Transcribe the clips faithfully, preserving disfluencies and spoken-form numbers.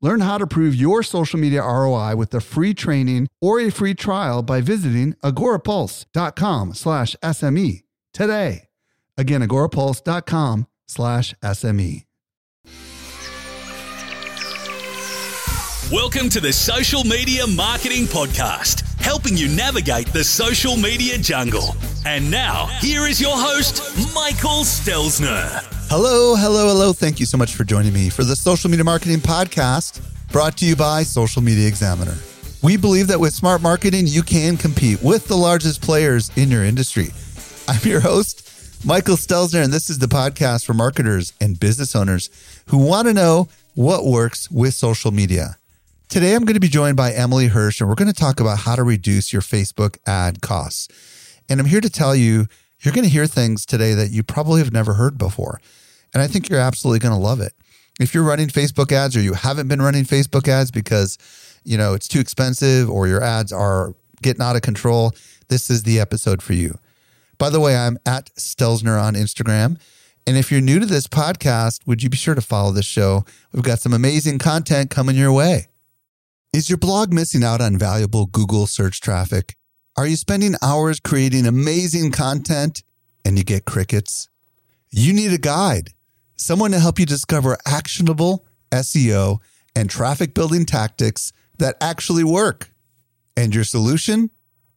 Learn how to prove your social media R O I with a free training or a free trial by visiting agorapulse dot com slash S M E today. Again, agorapulse dot com slash S M E. Welcome to the Social Media Marketing Podcast, helping you navigate the social media jungle. And now, here is your host, Michael Stelzner. Hello, hello, hello. Thank you so much for joining me for the Social Media Marketing Podcast, brought to you by Social Media Examiner. We believe that with smart marketing, you can compete with the largest players in your industry. I'm your host, Michael Stelzner, and this is the podcast for marketers and business owners who want to know what works with social media. Today, I'm going to be joined by Emily Hirsh, and we're going to talk about how to reduce your Facebook ad costs. And I'm here to tell you, you're going to hear things today that you probably have never heard before. And I think you're absolutely going to love it. If you're running Facebook ads or you haven't been running Facebook ads because, you know, it's too expensive or your ads are getting out of control, this is the episode for you. By the way, I'm at Stelzner on Instagram. And if you're new to this podcast, would you be sure to follow this show? We've got some amazing content coming your way. Is your blog missing out on valuable Google search traffic? Are you spending hours creating amazing content and you get crickets? You need a guide, someone to help you discover actionable S E O and traffic building tactics that actually work. And your solution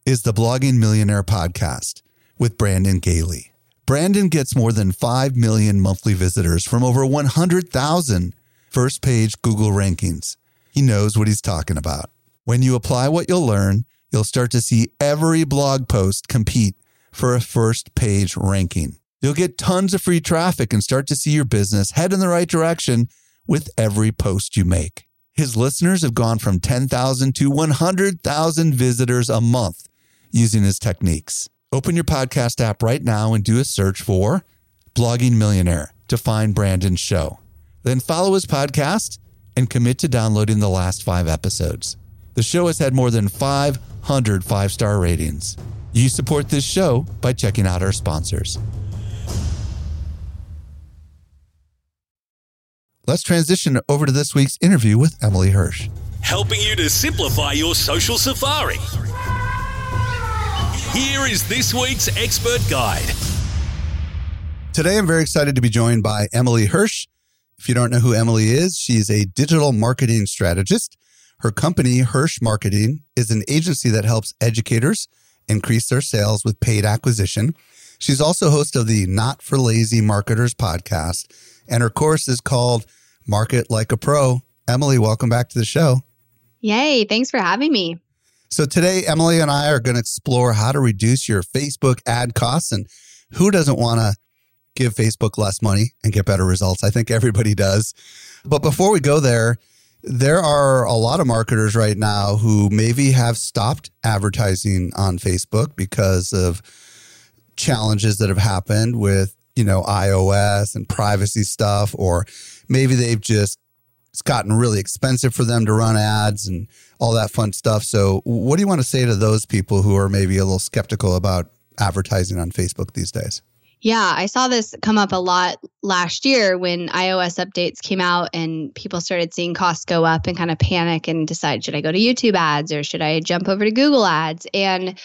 is the Blogging Millionaire podcast with Brandon Gailey. Brandon gets more than five million monthly visitors from over one hundred thousand first page Google rankings. He knows what he's talking about. When you apply what you'll learn, you'll start to see every blog post compete for a first page ranking. You'll get tons of free traffic and start to see your business head in the right direction with every post you make. His listeners have gone from ten thousand to one hundred thousand visitors a month using his techniques. Open your podcast app right now and do a search for Blogging Millionaire to find Brandon's show. Then follow his podcast and commit to downloading the last five episodes. The show has had more than five hundred five-star ratings. You support this show by checking out our sponsors. Let's transition over to this week's interview with Emily Hirsh. Helping you to simplify your social safari. Here is this week's expert guide. Today, I'm very excited to be joined by Emily Hirsh. If you don't know who Emily is, she's a digital marketing strategist. Her company, Hirsh Marketing, is an agency that helps educators increase their sales with paid acquisition. She's also host of the Not for Lazy Marketers podcast, and her course is called Market Like a Pro. Emily, welcome back to the show. Yay, thanks for having me. So today, Emily and I are going to explore how to reduce your Facebook ad costs, and who doesn't want to give Facebook less money and get better results? I think everybody does. But before we go there, there are a lot of marketers right now who maybe have stopped advertising on Facebook because of challenges that have happened with, you know, iOS and privacy stuff, or maybe they've just, it's gotten really expensive for them to run ads and all that fun stuff. So what do you want to say to those people who are maybe a little skeptical about advertising on Facebook these days? Yeah, I saw this come up a lot last year when iOS updates came out and people started seeing costs go up and kind of panic and decide, should I go to YouTube ads or should I jump over to Google ads? And,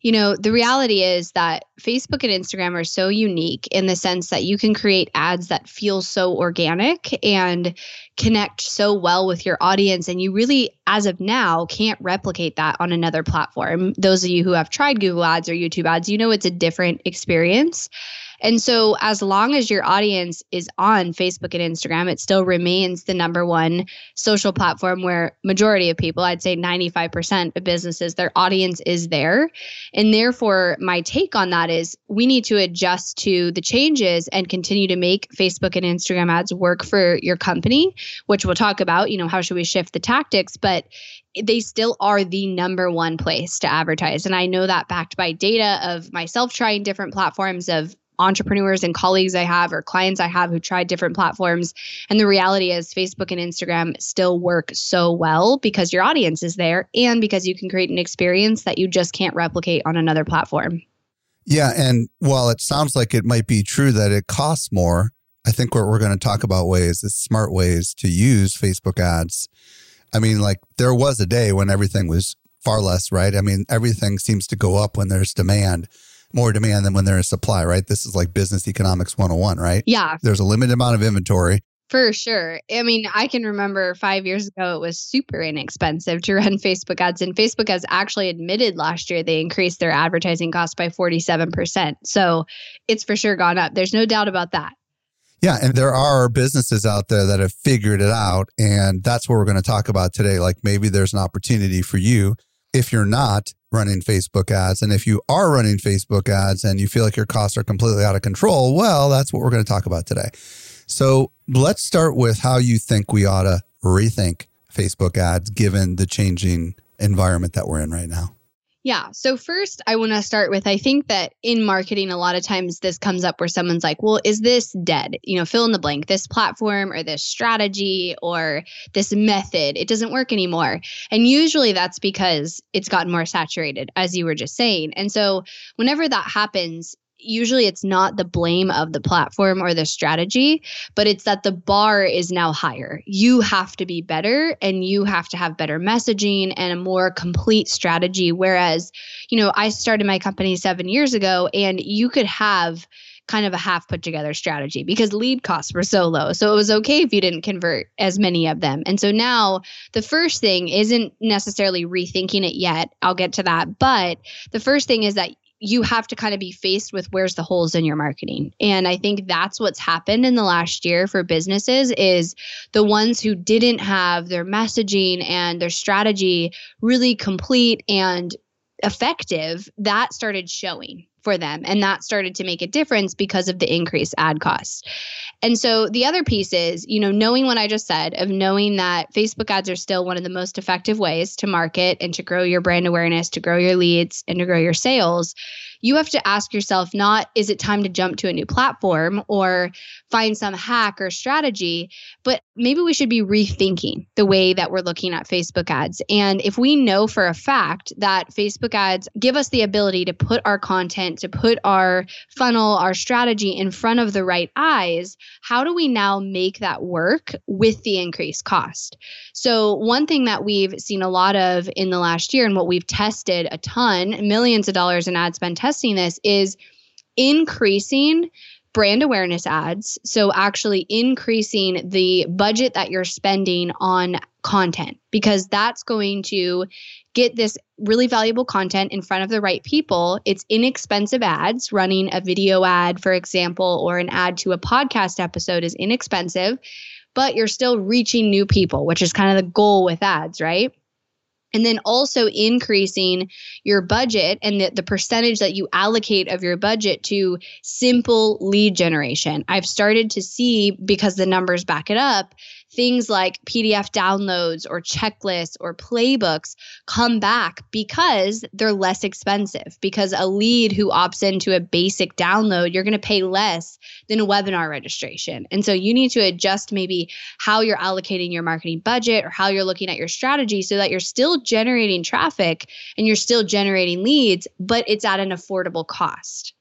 you know, the reality is that Facebook and Instagram are so unique in the sense that you can create ads that feel so organic and connect so well with your audience. And you really, as of now, can't replicate that on another platform. Those of you who have tried Google ads or YouTube ads, you know it's a different experience. And so as long as your audience is on Facebook and Instagram, it still remains the number one social platform where majority of people, I'd say ninety-five percent of businesses, their audience is there. And therefore, my take on that is we need to adjust to the changes and continue to make Facebook and Instagram ads work for your company, which we'll talk about, you know, how should we shift the tactics? But they still are the number one place to advertise. And I know that backed by data of myself trying different platforms, of entrepreneurs and colleagues I have or clients I have who tried different platforms. And the reality is Facebook and Instagram still work so well because your audience is there and because you can create an experience that you just can't replicate on another platform. Yeah. And while it sounds like it might be true that it costs more, I think what we're going to talk about ways is smart ways to use Facebook ads. I mean, like there was a day when everything was far less, right? I mean, everything seems to go up when there's demand. More demand than when there is supply, right? This is like business economics one oh one, right? Yeah. There's a limited amount of inventory. For sure. I mean, I can remember five years ago, it was super inexpensive to run Facebook ads. And Facebook has actually admitted last year they increased their advertising cost by forty-seven percent. So it's for sure gone up. There's no doubt about that. Yeah. And there are businesses out there that have figured it out. And that's what we're going to talk about today. Like maybe there's an opportunity for you if you're not running Facebook ads. And if you are running Facebook ads and you feel like your costs are completely out of control, well, that's what we're going to talk about today. So let's start with how you think we ought to rethink Facebook ads, given the changing environment that we're in right now. Yeah. So first, I want to start with, I think that in marketing, a lot of times this comes up where someone's like, well, is this dead? You know, fill in the blank, this platform or this strategy or this method, it doesn't work anymore. And usually that's because it's gotten more saturated, as you were just saying. And so whenever that happens, usually it's not the blame of the platform or the strategy, but it's that the bar is now higher. You have to be better and you have to have better messaging and a more complete strategy. Whereas, you know, I started my company seven years ago and you could have kind of a half put together strategy because lead costs were so low. So it was okay if you didn't convert as many of them. And so now the first thing isn't necessarily rethinking it yet. I'll get to that. But the first thing is that you have to kind of be faced with where's the holes in your marketing. And I think that's what's happened in the last year for businesses is the ones who didn't have their messaging and their strategy really complete and effective, that started showing for them. And that started to make a difference because of the increased ad costs. And so the other piece is, you know, knowing what I just said of knowing that Facebook ads are still one of the most effective ways to market and to grow your brand awareness, to grow your leads and to grow your sales. You have to ask yourself, not, is it time to jump to a new platform or find some hack or strategy, but maybe we should be rethinking the way that we're looking at Facebook ads. And if we know for a fact that Facebook ads give us the ability to put our content, to put our funnel, our strategy in front of the right eyes, how do we now make that work with the increased cost? So one thing that we've seen a lot of in the last year and what we've tested a ton, millions of dollars in ad spend testing, this is increasing brand awareness ads. So actually increasing the budget that you're spending on content, because that's going to get this really valuable content in front of the right people. It's inexpensive ads. Running a video ad, for example, or an ad to a podcast episode is inexpensive, but you're still reaching new people, which is kind of the goal with ads, right? And then also increasing your budget and the, the percentage that you allocate of your budget to simple lead generation. I've started to see, because the numbers back it up, things like P D F downloads or checklists or playbooks come back because they're less expensive. Because a lead who opts into a basic download, you're going to pay less than a webinar registration. And so you need to adjust maybe how you're allocating your marketing budget or how you're looking at your strategy so that you're still generating traffic and you're still generating leads, but it's at an affordable cost.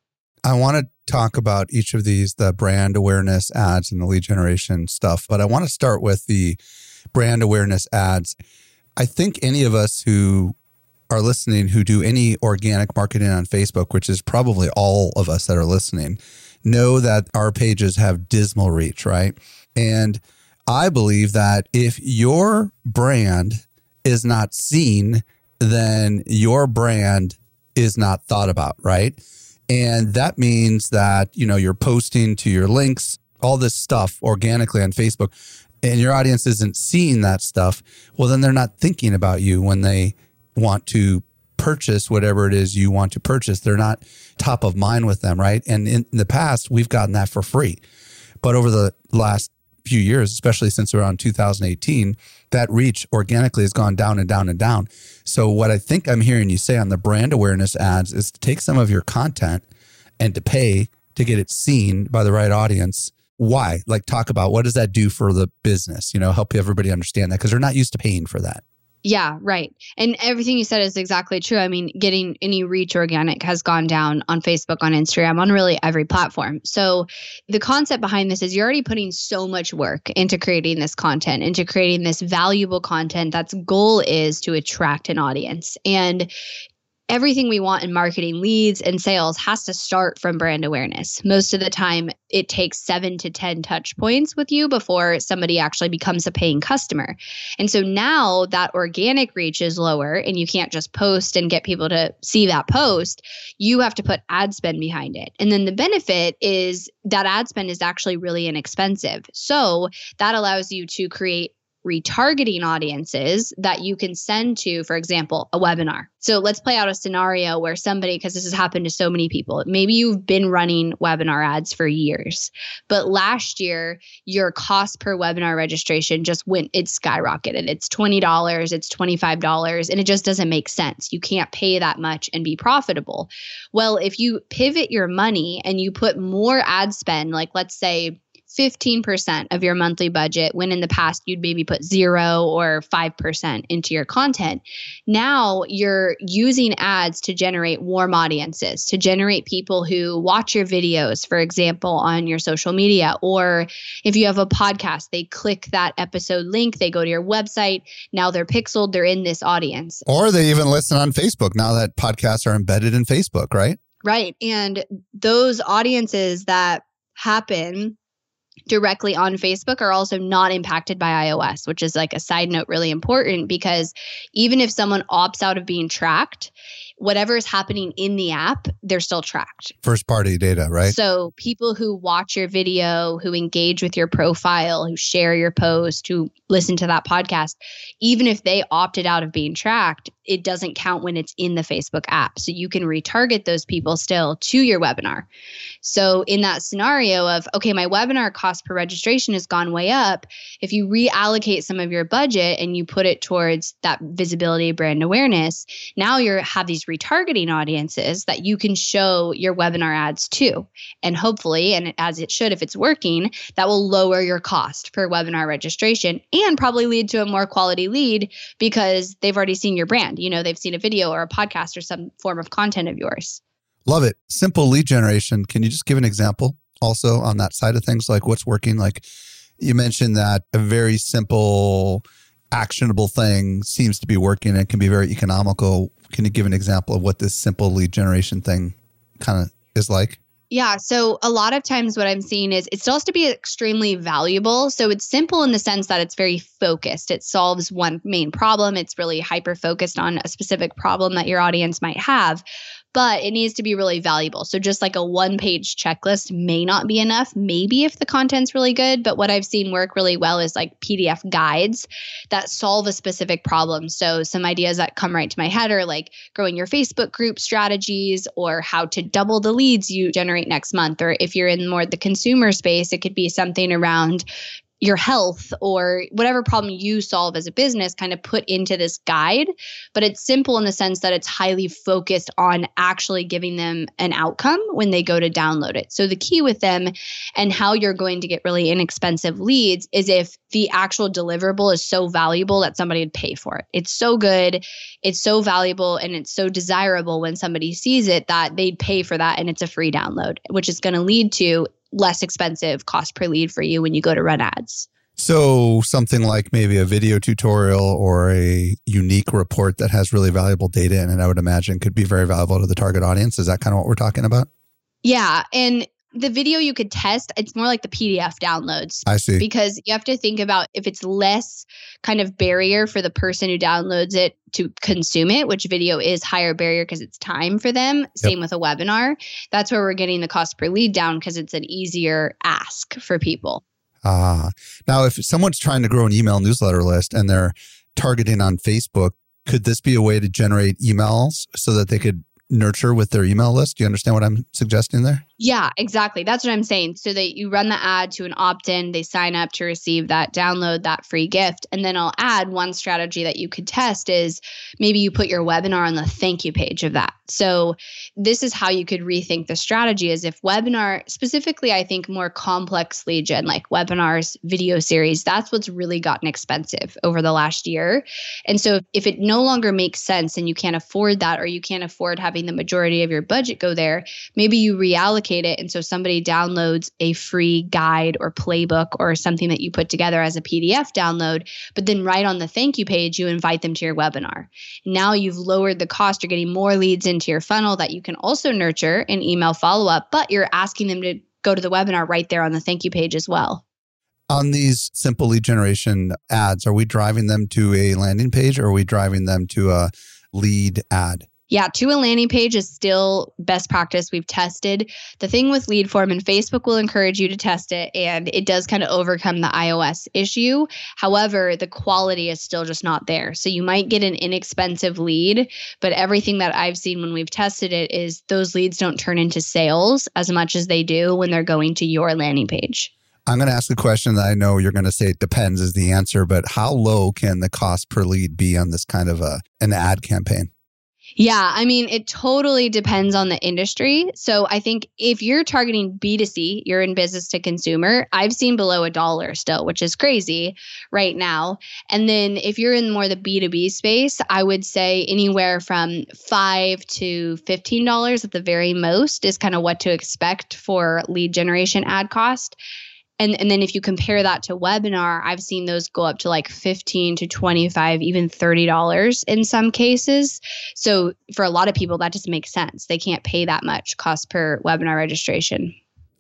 I want to talk about each of these, the brand awareness ads and the lead generation stuff, but I want to start with the brand awareness ads. I think any of us who are listening, who do any organic marketing on Facebook, which is probably all of us that are listening, know that our pages have dismal reach, right? And I believe that if your brand is not seen, then your brand is not thought about, right? And that means that, you know, you're posting to your links, all this stuff organically on Facebook, and your audience isn't seeing that stuff. Well, then they're not thinking about you when they want to purchase whatever it is you want to purchase. They're not top of mind with them, right? And in the past, we've gotten that for free. But over the last few years, especially since around two thousand eighteen, that reach organically has gone down and down and down. So what I think I'm hearing you say on the brand awareness ads is to take some of your content and to pay to get it seen by the right audience. Why? Like, talk about what does that do for the business? You know, help everybody understand that, because they're not used to paying for that. Yeah, right. And everything you said is exactly true. I mean, getting any reach organic has gone down on Facebook, on Instagram, on really every platform. So the concept behind this is you're already putting so much work into creating this content, into creating this valuable content that's goal is to attract an audience. And everything we want in marketing, leads and sales, has to start from brand awareness. Most of the time, it takes seven to ten touch points with you before somebody actually becomes a paying customer. And so now that organic reach is lower and you can't just post and get people to see that post. You have to put ad spend behind it. And then the benefit is that ad spend is actually really inexpensive. So that allows you to create retargeting audiences that you can send to, for example, a webinar. So let's play out a scenario where somebody, because this has happened to so many people, maybe you've been running webinar ads for years, but last year your cost per webinar registration just went, it skyrocketed. It's twenty dollars, it's twenty-five dollars, and it just doesn't make sense. You can't pay that much and be profitable. Well, if you pivot your money and you put more ad spend, like let's say fifteen percent of your monthly budget, when in the past you'd maybe put zero or five percent into your content. Now you're using ads to generate warm audiences, to generate people who watch your videos, for example, on your social media, or if you have a podcast, they click that episode link, they go to your website. Now they're pixeled, they're in this audience. Or they even listen on Facebook now that podcasts are embedded in Facebook, right? Right. And those audiences that happen directly on Facebook are also not impacted by iOS, which is like a side note, really important, because even if someone opts out of being tracked, whatever is happening in the app, they're still tracked. First party data, right? So people who watch your video, who engage with your profile, who share your post, who listen to that podcast, even if they opted out of being tracked, it doesn't count when it's in the Facebook app. So you can retarget those people still to your webinar. So in that scenario of, okay, my webinar cost per registration has gone way up. If you reallocate some of your budget and you put it towards that visibility, brand awareness, now you have these retargeting audiences that you can show your webinar ads to. And hopefully, and as it should, if it's working, that will lower your cost per webinar registration and probably lead to a more quality lead because they've already seen your brand. You know, they've seen a video or a podcast or some form of content of yours. Love it. Simple lead generation. Can you just give an example also on that side of things? Like what's working? Like you mentioned that a very simple, actionable thing seems to be working and can be very economical. Can you give an example of what this simple lead generation thing kind of is like? Yeah. So a lot of times what I'm seeing is it still has to be extremely valuable. So it's simple in the sense that it's very focused. It solves one main problem. It's really hyper-focused on a specific problem that your audience might have, but it needs to be really valuable. So just like a one-page checklist may not be enough, maybe if the content's really good. But what I've seen work really well is like P D F guides that solve a specific problem. So some ideas that come right to my head are like growing your Facebook group strategies, or how to double the leads you generate next month. Or if you're in more the consumer space, it could be something around your health or whatever problem you solve as a business kind of put into this guide. But it's simple in the sense that it's highly focused on actually giving them an outcome when they go to download it. So the key with them and how you're going to get really inexpensive leads is if the actual deliverable is so valuable that somebody would pay for it. It's so good, it's so valuable, and it's so desirable when somebody sees it that they'd pay for that, and it's a free download, which is going to lead to less expensive cost per lead for you when you go to run ads. So something like maybe a video tutorial or a unique report that has really valuable data in it, I would imagine could be very valuable to the target audience. Is that kind of what we're talking about? Yeah. And the video you could test, it's more like the P D F downloads. I see. Because you have to think about if it's less kind of barrier for the person who downloads it to consume it, which video is higher barrier because it's time for them. Same yep. with a webinar. That's where we're getting the cost per lead down because it's an easier ask for people. Ah, uh, now, if someone's trying to grow an email newsletter list and they're targeting on Facebook, could this be a way to generate emails so that they could nurture with their email list? Do you understand what I'm suggesting there? Yeah, exactly. That's what I'm saying. So that you run the ad to an opt-in, they sign up to receive that, download that free gift. And then I'll add one strategy that you could test is maybe you put your webinar on the thank you page of that. So this is how you could rethink the strategy is if webinar, specifically, I think more complex lead gen, like webinars, video series, that's what's really gotten expensive over the last year. And so if it no longer makes sense and you can't afford that, or you can't afford having the majority of your budget go there, maybe you reallocate it. And so somebody downloads a free guide or playbook or something that you put together as a P D F download, but then right on the thank you page, you invite them to your webinar. Now you've lowered the cost. You're getting more leads into your funnel that you can also nurture in email follow-up, but you're asking them to go to the webinar right there on the thank you page as well. On these simple lead generation ads, are we driving them to a landing page or are we driving them to a lead ad? Yeah, to a landing page is still best practice. We've tested the thing with lead form, and Facebook will encourage you to test it. And it does kind of overcome the iOS issue. However, the quality is still just not there. So you might get an inexpensive lead, but everything that I've seen when we've tested it is those leads don't turn into sales as much as they do when they're going to your landing page. I'm going to ask a question that I know you're going to say it depends is the answer, but how low can the cost per lead be on this kind of a, an ad campaign? Yeah, I mean, it totally depends on the industry. So I think if you're targeting B two C, you're in business to consumer, I've seen below a dollar still, which is crazy right now. And then if you're in more the B two B space, I would say anywhere from five dollars to fifteen dollars at the very most is kind of what to expect for lead generation ad cost. And, and then if you compare that to webinar, I've seen those go up to like fifteen to twenty-five, even thirty dollars in some cases. So for a lot of people, that just makes sense. They can't pay that much cost per webinar registration.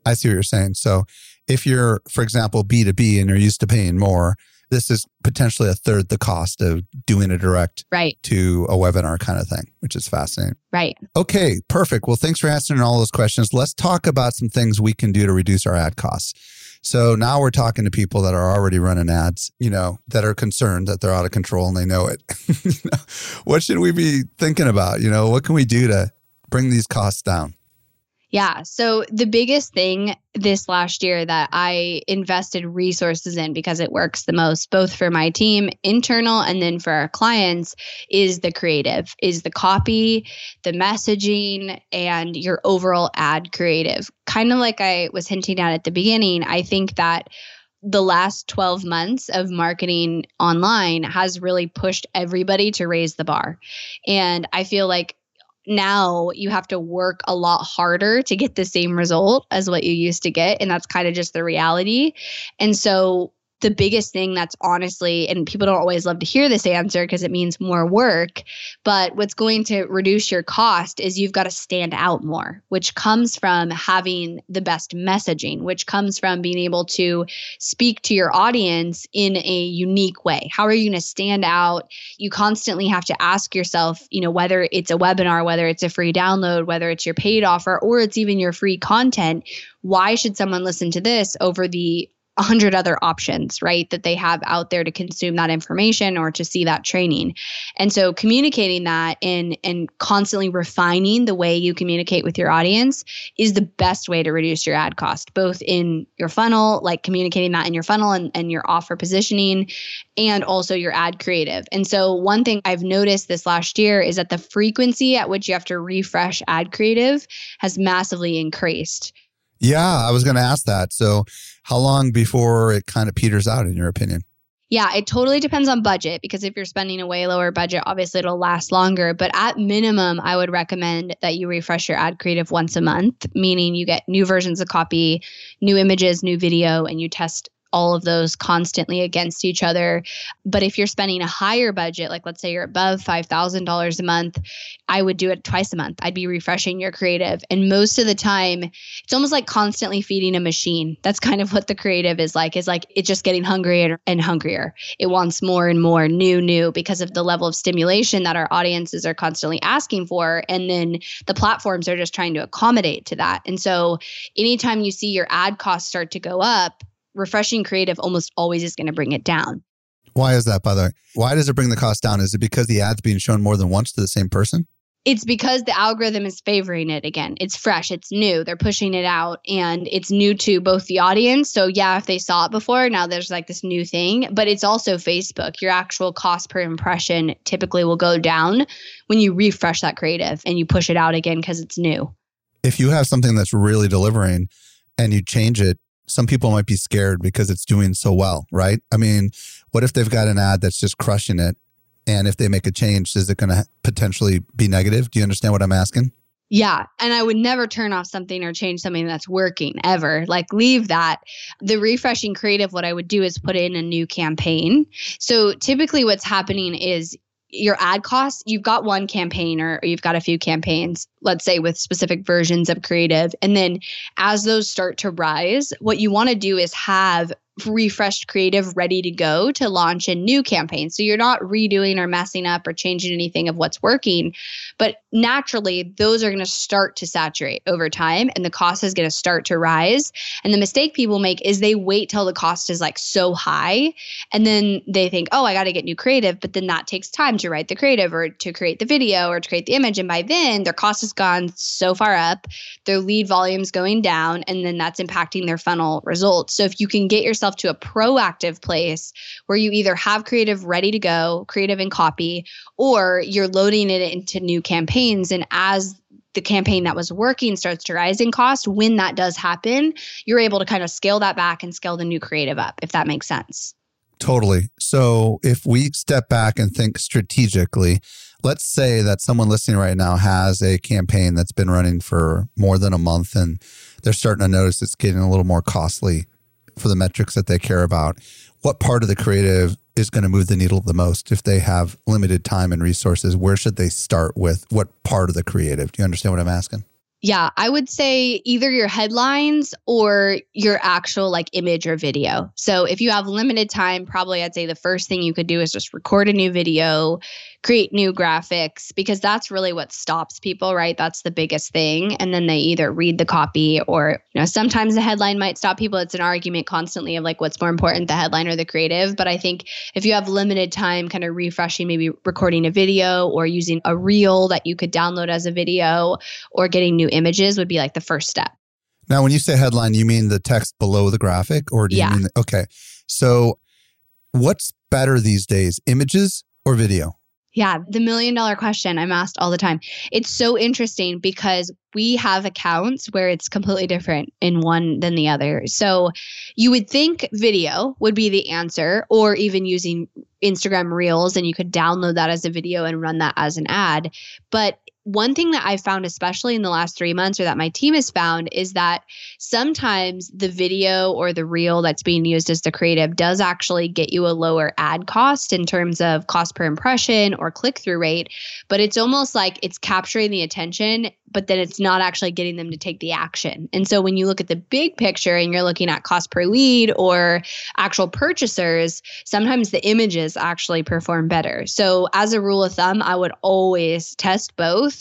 I see what you're saying. So if you're, for example, B two B and you're used to paying more, this is potentially a third the cost of doing a direct right. to a webinar kind of thing, which is fascinating. Right. Okay, perfect. Well, thanks for answering all those questions. Let's talk about some things we can do to reduce our ad costs. So now we're talking to people that are already running ads, you know, that are concerned that they're out of control and they know it. You know, what should we be thinking about? You know, what can we do to bring these costs down? Yeah. So the biggest thing this last year that I invested resources in because it works the most, both for my team, internal, and then for our clients, is the creative, is the copy, the messaging, and your overall ad creative. Kind of like I was hinting at at the beginning, I think that the last twelve months of marketing online has really pushed everybody to raise the bar. And I feel like now you have to work a lot harder to get the same result as what you used to get. And that's kind of just the reality. And so the biggest thing that's honestly, and people don't always love to hear this answer because it means more work, but what's going to reduce your cost is you've got to stand out more, which comes from having the best messaging, which comes from being able to speak to your audience in a unique way. How are you going to stand out? You constantly have to ask yourself, you know, whether it's a webinar, whether it's a free download, whether it's your paid offer, or it's even your free content, why should someone listen to this over the a hundred other options, right, that they have out there to consume that information or to see that training. And so communicating that and, and constantly refining the way you communicate with your audience is the best way to reduce your ad cost, both in your funnel, like communicating that in your funnel and, and your offer positioning, and also your ad creative. And so one thing I've noticed this last year is that the frequency at which you have to refresh ad creative has massively increased. Yeah, I was going to ask that. So how long before it kind of peters out, in your opinion? Yeah, it totally depends on budget, because if you're spending a way lower budget, obviously it'll last longer. But at minimum, I would recommend that you refresh your ad creative once a month, meaning you get new versions of copy, new images, new video, and you test all of those constantly against each other. But if you're spending a higher budget, like let's say you're above five thousand dollars a month, I would do it twice a month. I'd be refreshing your creative. And most of the time, it's almost like constantly feeding a machine. That's kind of what the creative is like. It's like it's just getting hungrier and hungrier. It wants more and more new, new because of the level of stimulation that our audiences are constantly asking for. And then the platforms are just trying to accommodate to that. And so anytime you see your ad costs start to go up, refreshing creative almost always is going to bring it down. Why is that, by the way? Why does it bring the cost down? Is it because the ad's being shown more than once to the same person? it's because the algorithm is favoring it again. It's fresh. It's new. They're pushing it out and it's new to both the audience. So yeah, if they saw it before, now there's like this new thing, but it's also Facebook. Your actual cost per impression typically will go down when you refresh that creative and you push it out again because it's new. If you have something that's really delivering and you change it, some people might be scared because it's doing so well, right? I mean, what if they've got an ad that's just crushing it? And if they make a change, is it going to potentially be negative? Do you understand what I'm asking? Yeah. And I would never turn off something or change something that's working ever. Like leave that. The refreshing creative, what I would do is put in a new campaign. So typically what's happening is your ad costs, you've got one campaign or you've got a few campaigns, let's say with specific versions of creative. And then as those start to rise, what you want to do is have refreshed creative ready to go to launch a new campaign. So you're not redoing or messing up or changing anything of what's working. But naturally, those are going to start to saturate over time and the cost is going to start to rise. And the mistake people make is they wait till the cost is like so high and then they think, oh, I got to get new creative. But then that takes time to write the creative or to create the video or to create the image. And by then, their cost has gone so far up, their lead volume's going down, and then that's impacting their funnel results. So if you can get yourself to a proactive place where you either have creative ready to go, creative and copy, or you're loading it into new campaigns. And as the campaign that was working starts to rise in cost, when that does happen, you're able to kind of scale that back and scale the new creative up, if that makes sense. Totally. So if we step back and think strategically, let's say that someone listening right now has a campaign that's been running for more than a month and they're starting to notice it's getting a little more costly for the metrics that they care about. What part of the creative is going to move the needle the most if they have limited time and resources? Where should they start with? What part of the creative? Do you understand what I'm asking? Yeah, I would say either your headlines or your actual like image or video. So if you have limited time, probably I'd say the first thing you could do is just record a new video, create new graphics, because that's really what stops people, right? That's the biggest thing. And then they either read the copy or, you know, sometimes the headline might stop people. It's an argument constantly of like, what's more important, the headline or the creative? But I think if you have limited time, kind of refreshing, maybe recording a video or using a reel that you could download as a video or getting new images would be like the first step. Now, when you say headline, you mean the text below the graphic or do yeah. you mean, the, okay. So what's better these days, images or video? Yeah. The million dollar question I'm asked all the time. It's so interesting because we have accounts where it's completely different in one than the other. So you would think video would be the answer or even using Instagram Reels and you could download that as a video and run that as an ad. But one thing that I found, especially in the last three months or that my team has found, is that sometimes the video or the reel that's being used as the creative does actually get you a lower ad cost in terms of cost per impression or click-through rate, but it's almost like it's capturing the attention, but then it's not actually getting them to take the action. And so when you look at the big picture and you're looking at cost per lead or actual purchasers, sometimes the images actually perform better. So as a rule of thumb, I would always test both.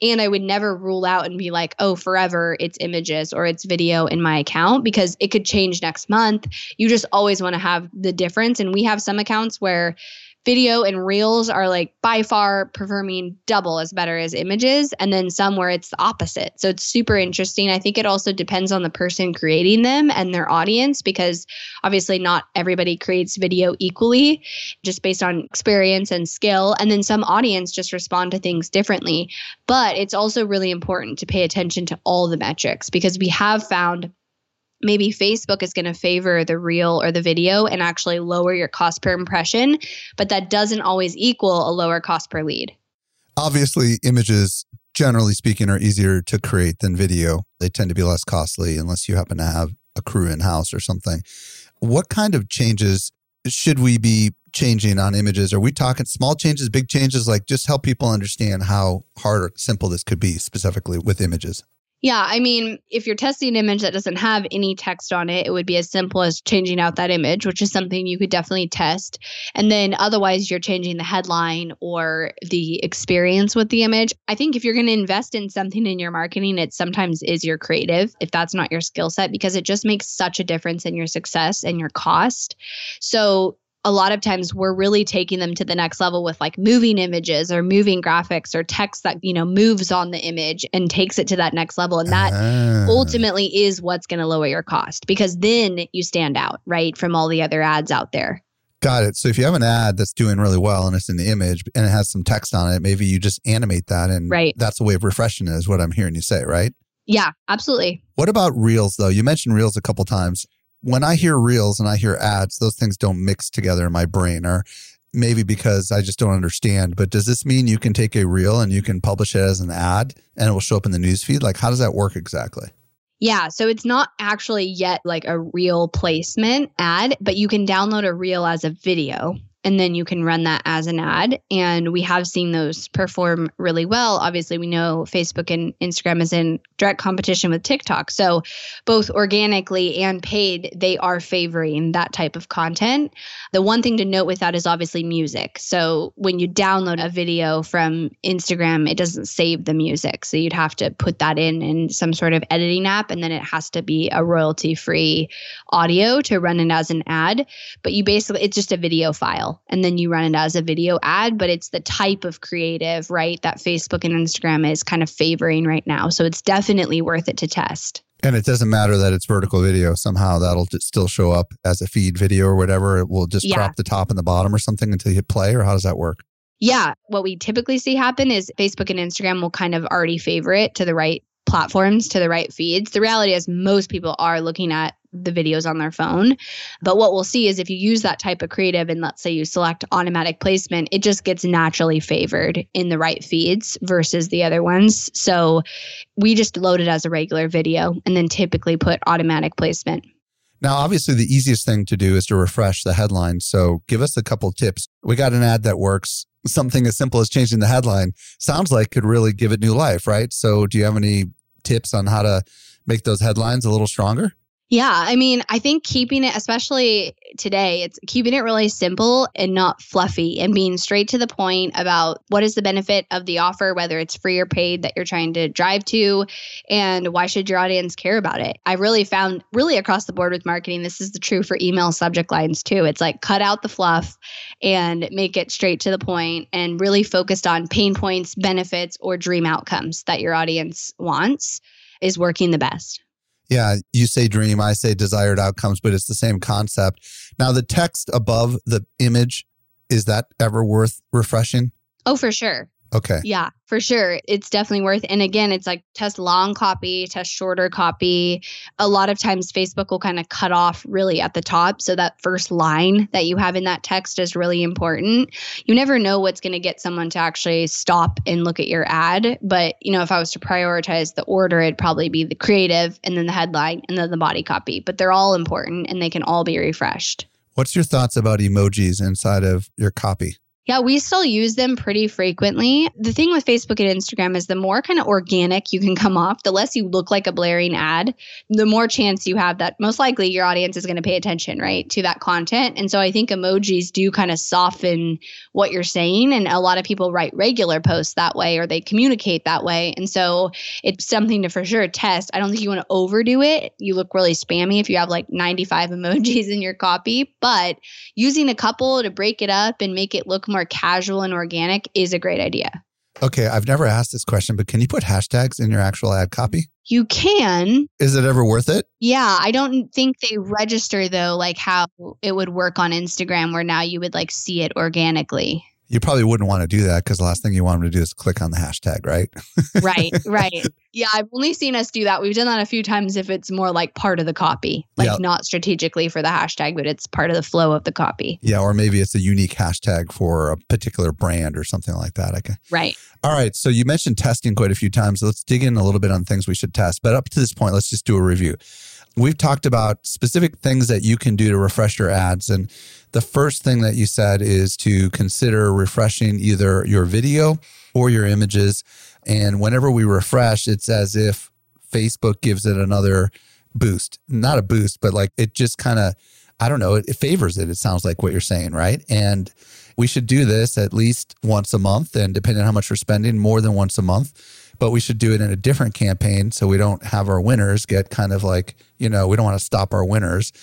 And I would never rule out and be like, oh, forever it's images or it's video in my account, because it could change next month. You just always want to have the difference. And we have some accounts where video and reels are like by far performing double as better as images. And then some where it's the opposite. So it's super interesting. I think it also depends on the person creating them and their audience, because obviously not everybody creates video equally just based on experience and skill. And then some audience just respond to things differently. But it's also really important to pay attention to all the metrics, because we have found maybe Facebook is going to favor the reel or the video and actually lower your cost per impression, but that doesn't always equal a lower cost per lead. Obviously, images, generally speaking, are easier to create than video. They tend to be less costly unless you happen to have a crew in-house or something. What kind of changes should we be changing on images? Are we talking small changes, big changes? Like, just help people understand how hard or simple this could be specifically with images. Yeah, I mean, if you're testing an image that doesn't have any text on it, it would be as simple as changing out that image, which is something you could definitely test. And then otherwise, you're changing the headline or the experience with the image. I think if you're going to invest in something in your marketing, it sometimes is your creative, if that's not your skill set, because it just makes such a difference in your success and your cost. So a lot of times we're really taking them to the next level with like moving images or moving graphics or text that, you know, moves on the image and takes it to that next level. And that ah. ultimately is what's going to lower your cost, because then you stand out, right, from all the other ads out there. Got it. So if you have an ad that's doing really well and it's in the image and it has some text on it, maybe you just animate that, and right. that's a way of refreshing it, is what I'm hearing you say, right? Yeah, absolutely. What about Reels though? You mentioned Reels a couple times. When I hear Reels and I hear ads, those things don't mix together in my brain, or maybe because I just don't understand. But does this mean you can take a Reel and you can publish it as an ad and it will show up in the newsfeed? Like, how does that work exactly? Yeah. So it's not actually yet like a Reel placement ad, but you can download a Reel as a video and then you can run that as an ad. And we have seen those perform really well. Obviously, we know Facebook and Instagram is in direct competition with TikTok. So both organically and paid, they are favoring that type of content. The one thing to note with that is obviously music. So when you download a video from Instagram, it doesn't save the music. So you'd have to put that in in some sort of editing app, and then it has to be a royalty-free audio to run it as an ad. But you basically, it's just a video file. And then you run it as a video ad, but it's the type of creative, right, that Facebook and Instagram is kind of favoring right now. So it's definitely worth it to test. And it doesn't matter that it's vertical video. Somehow that'll just still show up as a feed video or whatever. It will just yeah. crop the top and the bottom or something until you hit play, or how does that work? Yeah. What we typically see happen is Facebook and Instagram will kind of already favor it to the right platforms, to the right feeds. The reality is most people are looking at the videos on their phone. But what we'll see is if you use that type of creative and let's say you select automatic placement, it just gets naturally favored in the right feeds versus the other ones. So we just load it as a regular video and then typically put automatic placement. Now, obviously, the easiest thing to do is to refresh the headline. So give us a couple tips. We got an ad that works. Something as simple as changing the headline sounds like could really give it new life, right? So do you have any tips on how to make those headlines a little stronger? Yeah. I mean, I think keeping it, especially today, it's keeping it really simple and not fluffy and being straight to the point about what is the benefit of the offer, whether it's free or paid, that you're trying to drive to, and why should your audience care about it? I really found really across the board with marketing, this is the true for email subject lines too. It's like cut out the fluff and make it straight to the point and really focused on pain points, benefits, or dream outcomes that your audience wants is working the best. Yeah, you say dream, I say desired outcomes, but it's the same concept. Now, the text above the image, is that ever worth refreshing? Oh, for sure. Okay. Yeah, for sure. It's definitely worth. And again, it's like test long copy, test shorter copy. A lot of times Facebook will kind of cut off really at the top. So that first line that you have in that text is really important. You never know what's going to get someone to actually stop and look at your ad. But, you know, if I was to prioritize the order, it'd probably be the creative and then the headline and then the body copy. But they're all important and they can all be refreshed. What's your thoughts about emojis inside of your copy? Yeah, we still use them pretty frequently. The thing with Facebook and Instagram is the more kind of organic you can come off, the less you look like a blaring ad, the more chance you have that most likely your audience is going to pay attention, right, to that content. And so I think emojis do kind of soften what you're saying. And a lot of people write regular posts that way, or they communicate that way. And so it's something to for sure test. I don't think you want to overdo it. You look really spammy if you have like ninety-five emojis in your copy, but using a couple to break it up and make it look more casual and organic is a great idea. Okay. I've never asked this question, but can you put hashtags in your actual ad copy? You can. Is it ever worth it? Yeah. I don't think they register though, like how it would work on Instagram where now you would like see it organically. You probably wouldn't want to do that because the last thing you want them to do is click on the hashtag, right? Right, right. Yeah, I've only seen us do that. We've done that a few times if it's more like part of the copy, like yep. not strategically for the hashtag, but it's part of the flow of the copy. Yeah, or maybe it's a unique hashtag for a particular brand or something like that. I can... Right. All right, so you mentioned testing quite a few times. So let's dig in a little bit on things we should test. But up to this point, let's just do a review. We've talked about specific things that you can do to refresh your ads. And the first thing that you said is to consider refreshing either your video or your images. And whenever we refresh, it's as if Facebook gives it another boost. Not a boost, but like it just kind of, I don't know, it, it favors it. It sounds like what you're saying, right? And we should do this at least once a month. And depending on how much we're spending, more than once a month. But we should do it in a different campaign so we don't have our winners get kind of like, you know, we don't want to stop our winners.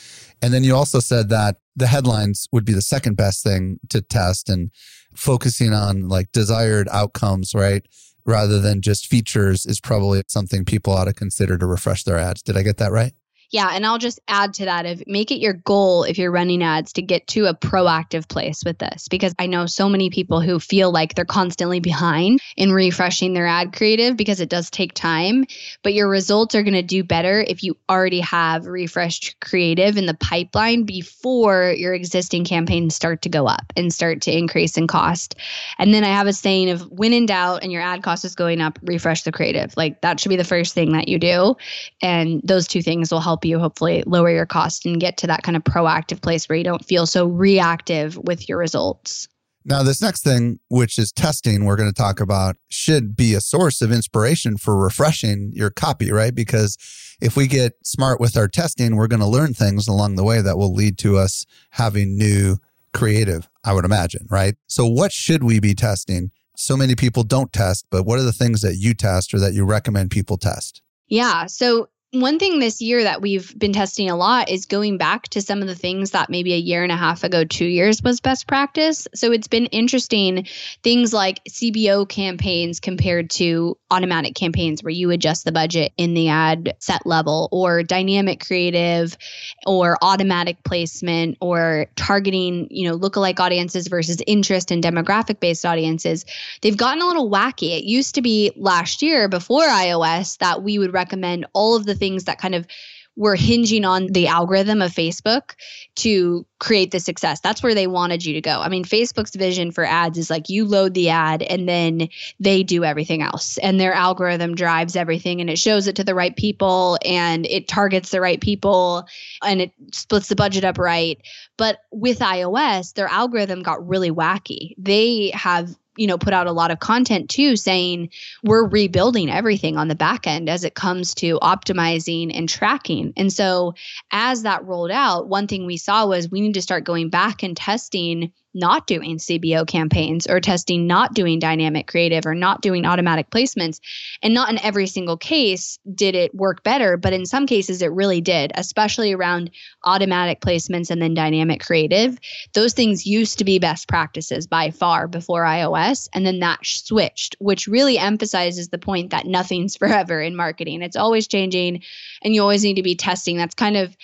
And then you also said that the headlines would be the second best thing to test, and focusing on like desired outcomes, right? Rather than just features is probably something people ought to consider to refresh their ads. Did I get that right? Yeah. And I'll just add to that, if make it your goal if you're running ads to get to a proactive place with this, because I know so many people who feel like they're constantly behind in refreshing their ad creative because it does take time, but your results are going to do better if you already have refreshed creative in the pipeline before your existing campaigns start to go up and start to increase in cost. And then I have a saying of when in doubt and your ad cost is going up, refresh the creative. Like that should be the first thing that you do. And those two things will help you hopefully lower your cost and get to that kind of proactive place where you don't feel so reactive with your results. Now, this next thing, which is testing, we're going to talk about should be a source of inspiration for refreshing your copy, right? Because if we get smart with our testing, we're going to learn things along the way that will lead to us having new creative, I would imagine, right? So what should we be testing? So many people don't test, but what are the things that you test or that you recommend people test? Yeah. So one thing this year that we've been testing a lot is going back to some of the things that maybe a year and a half ago, two years was best practice. So it's been interesting, things like C B O campaigns compared to automatic campaigns where you adjust the budget in the ad set level, or dynamic creative or automatic placement, or targeting, you know, lookalike audiences versus interest and demographic based audiences. They've gotten a little wacky. It used to be last year before iOS that we would recommend all of the things that kind of were hinging on the algorithm of Facebook to create the success. That's where they wanted you to go. I mean, Facebook's vision for ads is like you load the ad and then they do everything else. And their algorithm drives everything and it shows it to the right people and it targets the right people and it splits the budget up right. But with iOS, their algorithm got really wacky. They have you know, put out a lot of content too, saying we're rebuilding everything on the back end as it comes to optimizing and tracking. And so as that rolled out, one thing we saw was we need to start going back and testing not doing C B O campaigns, or testing not doing dynamic creative, or not doing automatic placements. And not in every single case did it work better, but in some cases it really did, especially around automatic placements and then dynamic creative. Those things used to be best practices by far before iOS, and then that switched, which really emphasizes the point that nothing's forever in marketing. It's always changing and you always need to be testing. That's kind of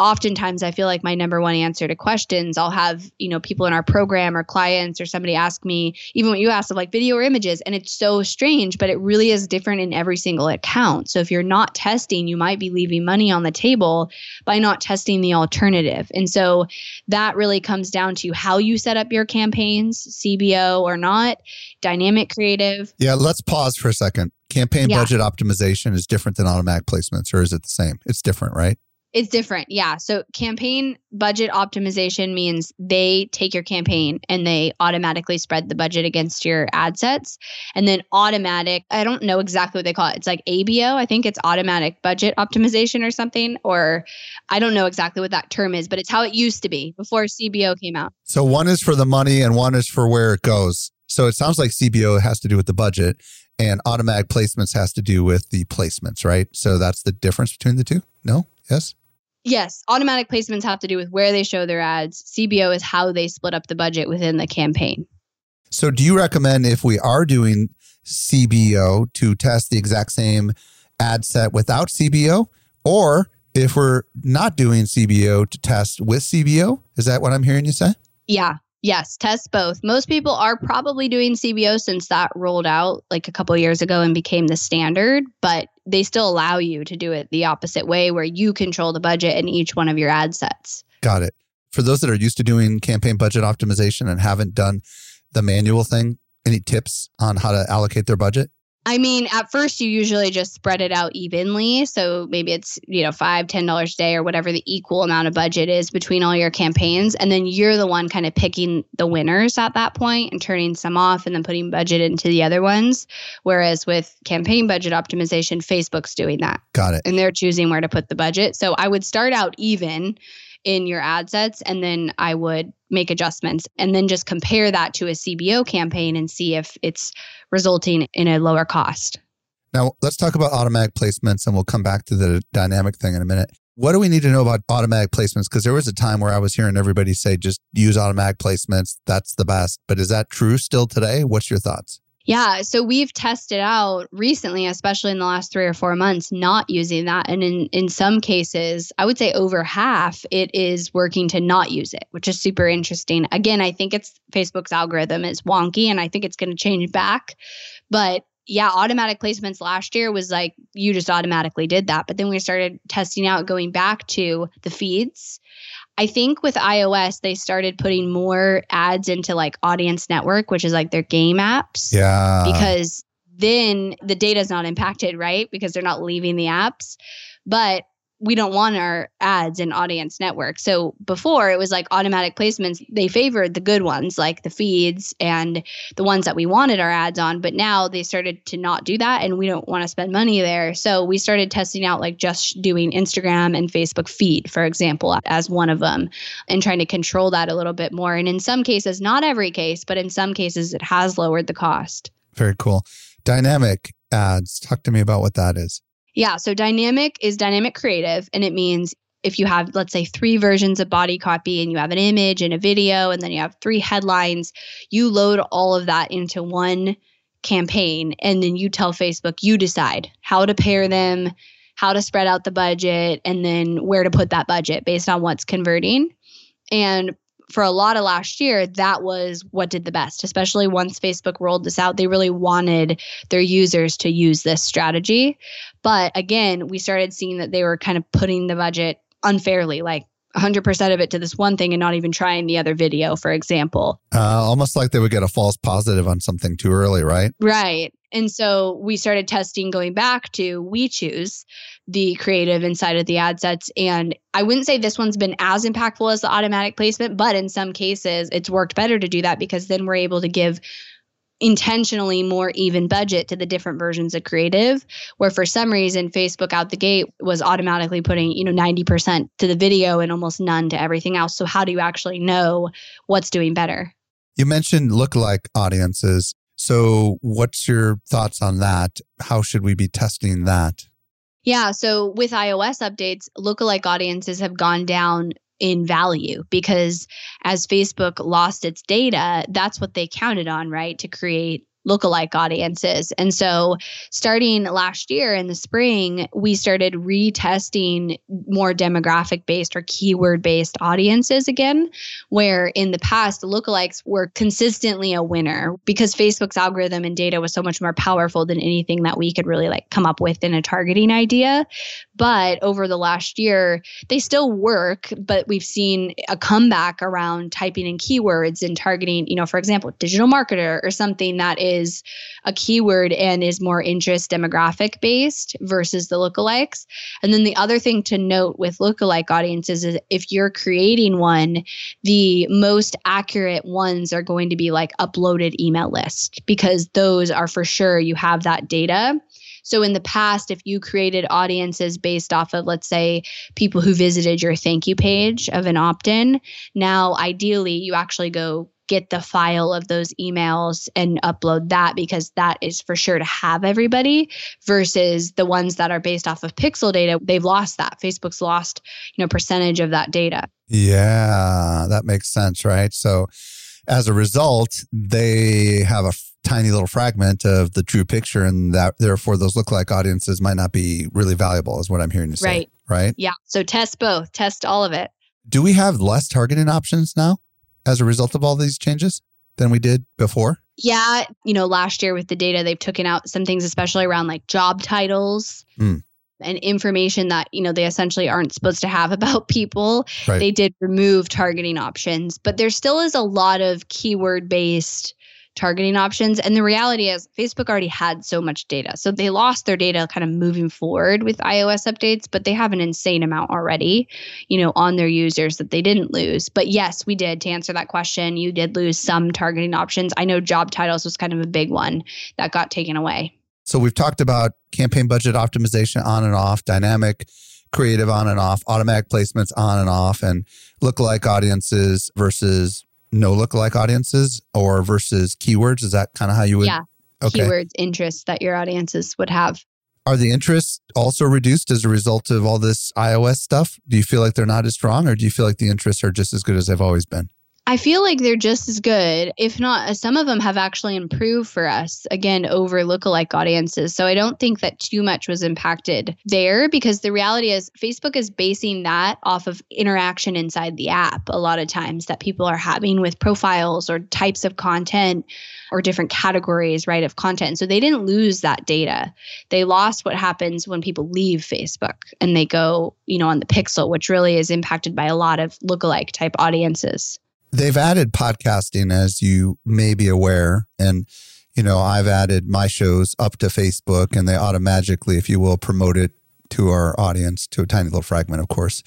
oftentimes, I feel like my number one answer to questions. I'll have, you know, people in our program or clients or somebody ask me, even what you asked of like video or images. And it's so strange, but it really is different in every single account. So if you're not testing, you might be leaving money on the table by not testing the alternative. And so that really comes down to how you set up your campaigns, C B O or not, dynamic creative. Yeah, let's pause for a second. Campaign yeah. budget optimization is different than automatic placements, or is it the same? It's different, right? It's different. Yeah. So campaign budget optimization means they take your campaign and they automatically spread the budget against your ad sets. And then automatic, I don't know exactly what they call it. It's like A B O. I think it's automatic budget optimization or something, or I don't know exactly what that term is, but it's how it used to be before C B O came out. So one is for the money and one is for where it goes. So it sounds like C B O has to do with the budget and automatic placements has to do with the placements, right? So that's the difference between the two? No? Yes? Yes. Automatic placements have to do with where they show their ads. C B O is how they split up the budget within the campaign. So do you recommend if we are doing C B O to test the exact same ad set without C B O, or if we're not doing C B O to test with C B O? Is that what I'm hearing you say? Yeah. Yes, test both. Most people are probably doing C B O since that rolled out like a couple of years ago and became the standard, but they still allow you to do it the opposite way where you control the budget in each one of your ad sets. Got it. For those that are used to doing campaign budget optimization and haven't done the manual thing, any tips on how to allocate their budget? I mean, at first you usually just spread it out evenly. So maybe it's, you know, five dollars, ten dollars a day or whatever the equal amount of budget is between all your campaigns. And then you're the one kind of picking the winners at that point and turning some off and then putting budget into the other ones. Whereas with campaign budget optimization, Facebook's doing that. Got it. And they're choosing where to put the budget. So I would start out even in your ad sets, and then I would make adjustments and then just compare that to a C B O campaign and see if it's resulting in a lower cost. Now, let's talk about automatic placements and we'll come back to the dynamic thing in a minute. What do we need to know about automatic placements? Because there was a time where I was hearing everybody say, just use automatic placements. That's the best. But is that true still today? What's your thoughts? Yeah. So we've tested out recently, especially in the last three or four months, not using that. And in, in some cases, I would say over half, it is working to not use it, which is super interesting. Again, I think it's Facebook's algorithm is wonky and I think it's going to change back. But yeah, automatic placements last year was like, you just automatically did that. But then we started testing out going back to the feeds. I think with iOS, they started putting more ads into like Audience Network, which is like their game apps. Yeah. Because then the data is not impacted, right? Because they're not leaving the apps. But we don't want our ads in Audience Network. So before it was like automatic placements, they favored the good ones like the feeds and the ones that we wanted our ads on. But now they started to not do that and we don't want to spend money there. So we started testing out like just doing Instagram and Facebook feed, for example, as one of them and trying to control that a little bit more. And in some cases, not every case, but in some cases it has lowered the cost. Very cool. Dynamic ads. Talk to me about what that is. Yeah. So dynamic is dynamic creative. And it means if you have, let's say, three versions of body copy and you have an image and a video, and then you have three headlines, you load all of that into one campaign. And then you tell Facebook, you decide how to pair them, how to spread out the budget, and then where to put that budget based on what's converting. And for a lot of last year, that was what did the best, especially once Facebook rolled this out. They really wanted their users to use this strategy. But again, we started seeing that they were kind of putting the budget unfairly, like one hundred percent of it to this one thing and not even trying the other video, for example. Uh, almost like they would get a false positive on something too early, right? Right. And so we started testing going back to we choose the creative inside of the ad sets. And I wouldn't say this one's been as impactful as the automatic placement, but in some cases it's worked better to do that because then we're able to give intentionally more even budget to the different versions of creative, where for some reason Facebook out the gate was automatically putting, you know, ninety percent to the video and almost none to everything else. So how do you actually know what's doing better? You mentioned lookalike audiences. So what's your thoughts on that? How should we be testing that? Yeah. So with iOS updates, lookalike audiences have gone down in value because as Facebook lost its data, that's what they counted on, right? To create lookalike audiences. And so starting last year in the spring, we started retesting more demographic-based or keyword-based audiences again, where in the past, the lookalikes were consistently a winner because Facebook's algorithm and data was so much more powerful than anything that we could really like come up with in a targeting idea. But over the last year, they still work, but we've seen a comeback around typing in keywords and targeting, you know, for example, digital marketer or something that is is a keyword and is more interest demographic based versus the lookalikes. And then the other thing to note with lookalike audiences is if you're creating one, the most accurate ones are going to be like uploaded email list because those are for sure you have that data. So in the past, if you created audiences based off of, let's say, people who visited your thank you page of an opt-in, now ideally you actually go get the file of those emails and upload that because that is for sure to have everybody versus the ones that are based off of pixel data. They've lost that. Facebook's lost, you know, percentage of that data. Yeah, that makes sense, right? So as a result, they have a f- tiny little fragment of the true picture and that therefore those lookalike audiences might not be really valuable is what I'm hearing you say. Right. Right? Yeah. So test both. Test all of it. Do we have less targeting options now as a result of all these changes than we did before? Yeah. You know, last year with the data, they've taken out some things, especially around like job titles mm. and information that, you know, they essentially aren't supposed to have about people. Right. They did remove targeting options, but there still is a lot of keyword-based targeting options. And the reality is Facebook already had so much data. So they lost their data kind of moving forward with iOS updates, but they have an insane amount already, you know, on their users that they didn't lose. But yes, we did. To answer that question, you did lose some targeting options. I know job titles was kind of a big one that got taken away. So we've talked about campaign budget optimization on and off, dynamic creative on and off, automatic placements on and off, and lookalike audiences versus no lookalike audiences or versus keywords? Is that kind of how you would? Yeah, okay. Keywords, interests that your audiences would have. Are the interests also reduced as a result of all this iOS stuff? Do you feel like they're not as strong, or do you feel like the interests are just as good as they've always been? I feel like they're just as good, if not, some of them have actually improved for us, again, over lookalike audiences. So I don't think that too much was impacted there, because the reality is Facebook is basing that off of interaction inside the app a lot of times that people are having with profiles or types of content or different categories, right, of content. So they didn't lose that data. They lost what happens when people leave Facebook and they go, you know, on the pixel, which really is impacted by a lot of lookalike type audiences. They've added podcasting, as you may be aware. And, you know, I've added my shows up to Facebook, and they automatically, if you will, promote it to our audience, to a tiny little fragment, of course.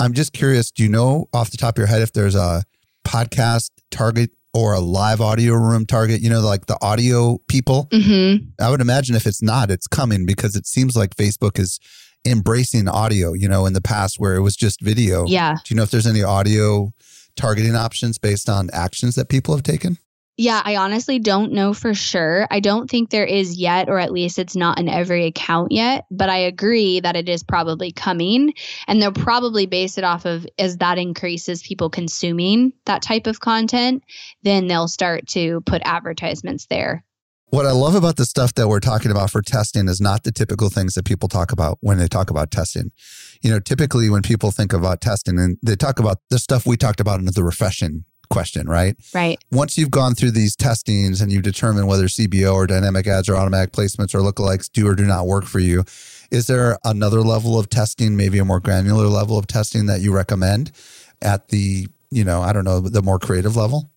I'm just curious, do you know off the top of your head if there's a podcast target or a live audio room target, you know, like the audio people? Mm-hmm. I would imagine if it's not, it's coming, because it seems like Facebook is embracing audio, you know, in the past where it was just video. Yeah. Do you know if there's any audio targeting options based on actions that people have taken? Yeah, I honestly don't know for sure. I don't think there is yet, or at least it's not in every account yet, but I agree that it is probably coming, and they'll probably base it off of, as that increases people consuming that type of content, then they'll start to put advertisements there. What I love about the stuff that we're talking about for testing is not the typical things that people talk about when they talk about testing. You know, typically when people think about testing, and they talk about the stuff we talked about in the refreshing question, right? Right. Once you've gone through these testings and you determine whether C B O or dynamic ads or automatic placements or lookalikes do or do not work for you, is there another level of testing, maybe a more granular level of testing that you recommend at the, you know, I don't know, the more creative level?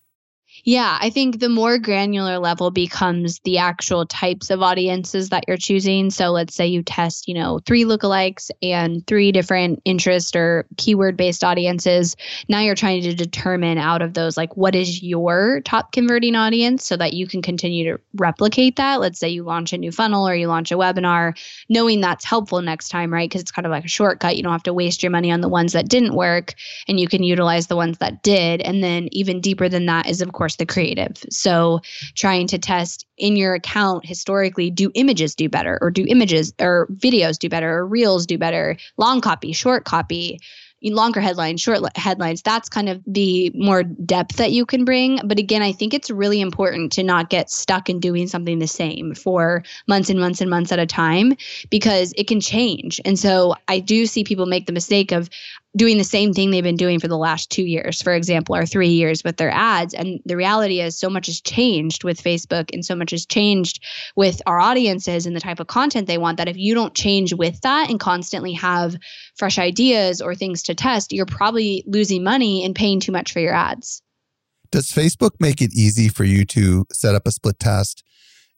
Yeah, I think the more granular level becomes the actual types of audiences that you're choosing. So let's say you test, you know, three lookalikes and three different interest or keyword-based audiences. Now you're trying to determine out of those, like, what is your top converting audience so that you can continue to replicate that. Let's say you launch a new funnel or you launch a webinar, knowing that's helpful next time, right? Because it's kind of like a shortcut. You don't have to waste your money on the ones that didn't work, and you can utilize the ones that did. And then even deeper than that is, of course, the creative. So trying to test in your account historically, do images do better, or do images or videos do better, or reels do better, long copy, short copy, longer headlines, short headlines. That's kind of the more depth that you can bring. But again, I think it's really important to not get stuck in doing something the same for months and months and months at a time, because it can change. And so I do see people make the mistake of doing the same thing they've been doing for the last two years, for example, or three years with their ads. And the reality is so much has changed with Facebook, and so much has changed with our audiences and the type of content they want, that if you don't change with that and constantly have fresh ideas or things to test, you're probably losing money and paying too much for your ads. Does Facebook make it easy for you to set up a split test?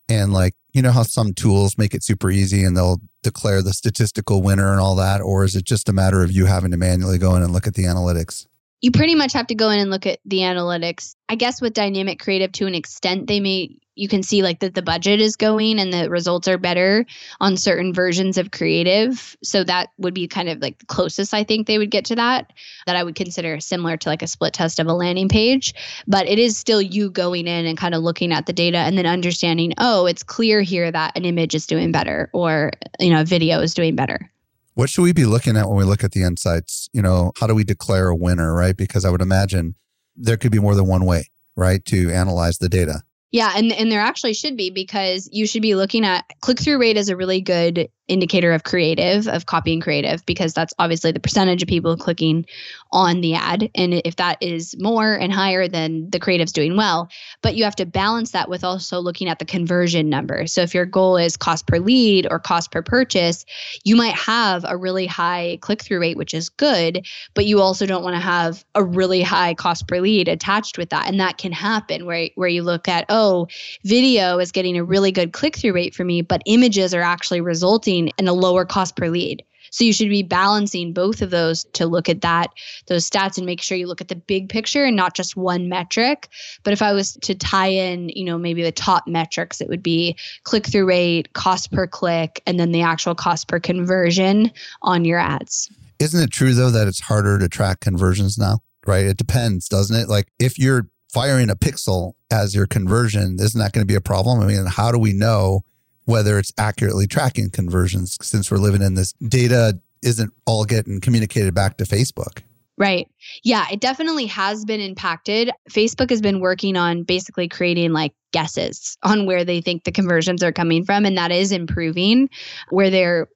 And, like, you know how some tools make it super easy and they'll declare the statistical winner and all that? Or is it just a matter of you having to manually go in and look at the analytics? You pretty much have to go in and look at the analytics. I guess with dynamic creative, to an extent, they may, you can see, like, that the budget is going and the results are better on certain versions of creative. So that would be kind of like the closest I think they would get to that, that I would consider similar to like a split test of a landing page. But it is still you going in and kind of looking at the data and then understanding, oh, it's clear here that an image is doing better, or, you know, a video is doing better. What should we be looking at when we look at the insights? You know, how do we declare a winner, right? Because I would imagine there could be more than one way, right, to analyze the data. Yeah, and, and there actually should be, because you should be looking at click-through rate is a really good indicator of creative, of copy and creative, because that's obviously the percentage of people clicking on the ad. And if that is more and higher, then the creative's doing well. But you have to balance that with also looking at the conversion number. So if your goal is cost per lead or cost per purchase, you might have a really high click-through rate, which is good, but you also don't want to have a really high cost per lead attached with that. And that can happen where, where you look at, oh, video is getting a really good click-through rate for me, but images are actually resulting and a lower cost per lead. So you should be balancing both of those to look at that, those stats, and make sure you look at the big picture and not just one metric. But if I was to tie in, you know, maybe the top metrics, it would be click-through rate, cost per click, and then the actual cost per conversion on your ads. Isn't it true, though, that it's harder to track conversions now, right? It depends, doesn't it? Like, if you're firing a pixel as your conversion, isn't that going to be a problem? I mean, how do we know whether it's accurately tracking conversions, since we're living in this data isn't all getting communicated back to Facebook. Right. Yeah, it definitely has been impacted. Facebook has been working on basically creating like guesses on where they think the conversions are coming from. And that is improving, where they're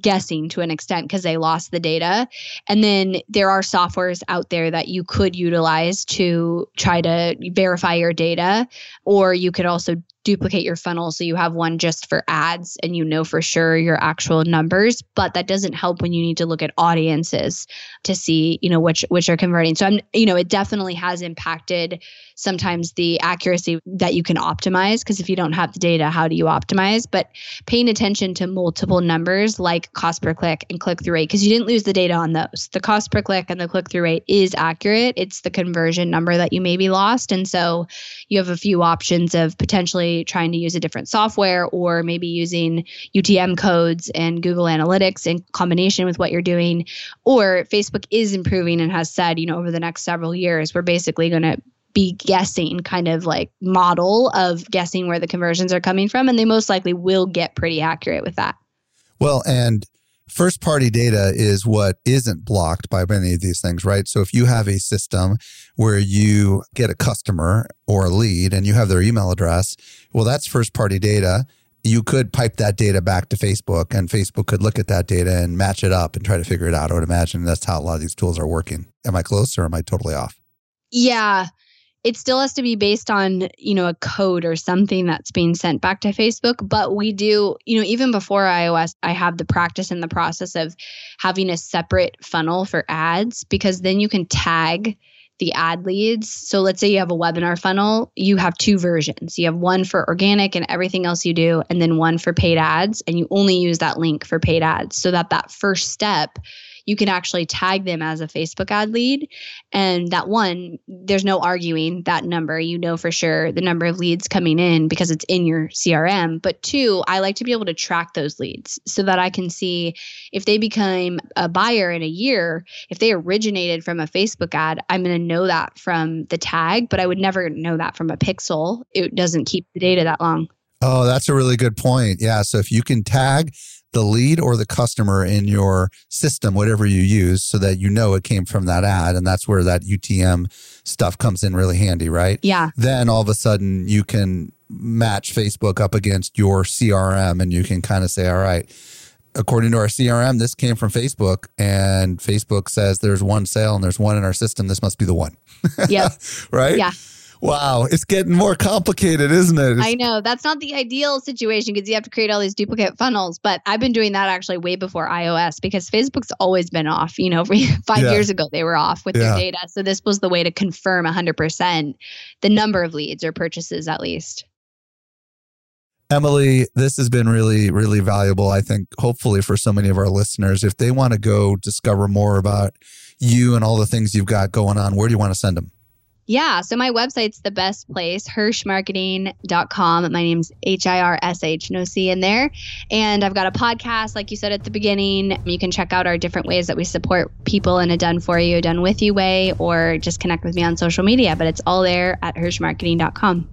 guessing to an extent because they lost the data. And then there are softwares out there that you could utilize to try to verify your data, or you could also duplicate your funnel. So you have one just for ads and you know for sure your actual numbers, but that doesn't help when you need to look at audiences to see, you know, which which are converting. So I'm, you know, it definitely has impacted sometimes the accuracy that you can optimize, because if you don't have the data, how do you optimize? But paying attention to multiple numbers like cost per click and click-through rate, because you didn't lose the data on those. The cost per click and the click-through rate is accurate. It's the conversion number that you maybe lost. And so you have a few options of potentially trying to use a different software, or maybe using U T M codes and Google Analytics in combination with what you're doing. Or Facebook is improving and has said, you know, over the next several years, we're basically going to be guessing, kind of like model of guessing where the conversions are coming from. And they most likely will get pretty accurate with that. Well, and first party data is what isn't blocked by many of these things, right? So if you have a system where you get a customer or a lead and you have their email address, well, that's first party data. You could pipe that data back to Facebook, and Facebook could look at that data and match it up and try to figure it out. I would imagine that's how a lot of these tools are working. Am I close or am I totally off? Yeah. It still has to be based on, you know, a code or something that's being sent back to Facebook. But we do, you know, even before iOS, I have the practice and the process of having a separate funnel for ads, because then you can tag the ad leads. So let's say you have a webinar funnel, you have two versions. You have one for organic and everything else you do, and then one for paid ads. And you only use that link for paid ads, so that that first step, you can actually tag them as a Facebook ad lead. And that one, there's no arguing that number. You know for sure the number of leads coming in because it's in your C R M. But two, I like to be able to track those leads so that I can see if they became a buyer in a year, if they originated from a Facebook ad, I'm going to know that from the tag, but I would never know that from a pixel. It doesn't keep the data that long. Oh, that's a really good point. Yeah. So if you can tag the lead or the customer in your system, whatever you use, so that you know it came from that ad, and that's where that U T M stuff comes in really handy, right? Yeah. Then all of a sudden you can match Facebook up against your C R M, and you can kind of say, all right, according to our C R M, this came from Facebook, and Facebook says there's one sale and there's one in our system. This must be the one. Yeah. Right? Yeah. Wow. It's getting more complicated, isn't it? It's- I know. That's not the ideal situation, because you have to create all these duplicate funnels. But I've been doing that actually way before iOS, because Facebook's always been off. You know, five yeah. years ago, they were off with yeah. their data. So this was the way to confirm one hundred percent the number of leads or purchases, at least. Emily, this has been really, really valuable, I think, hopefully for so many of our listeners. If they want to go discover more about you and all the things you've got going on, where do you want to send them? Yeah. So my website's the best place, hirsh marketing dot com. My name's H I R S H, no C in there. And I've got a podcast, like you said at the beginning. You can check out our different ways that we support people in a done for you, done with you way, or just connect with me on social media. But it's all there at hirsh marketing dot com.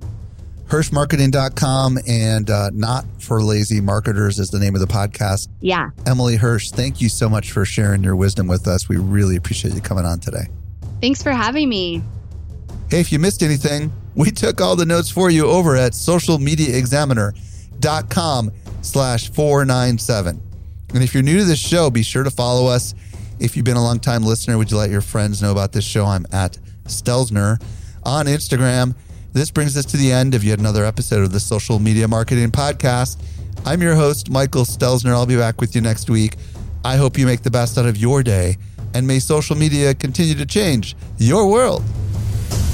hirsh marketing dot com and uh, Not for Lazy Marketers is the name of the podcast. Yeah. Emily Hirsh, thank you so much for sharing your wisdom with us. We really appreciate you coming on today. Thanks for having me. Hey, if you missed anything, we took all the notes for you over at social media examiner dot com slash four ninety-seven. And if you're new to this show, be sure to follow us. If you've been a long-time listener, would you let your friends know about this show? I'm at Stelzner on Instagram. This brings us to the end of yet another episode of the Social Media Marketing Podcast. I'm your host, Michael Stelzner. I'll be back with you next week. I hope you make the best out of your day, and may social media continue to change your world.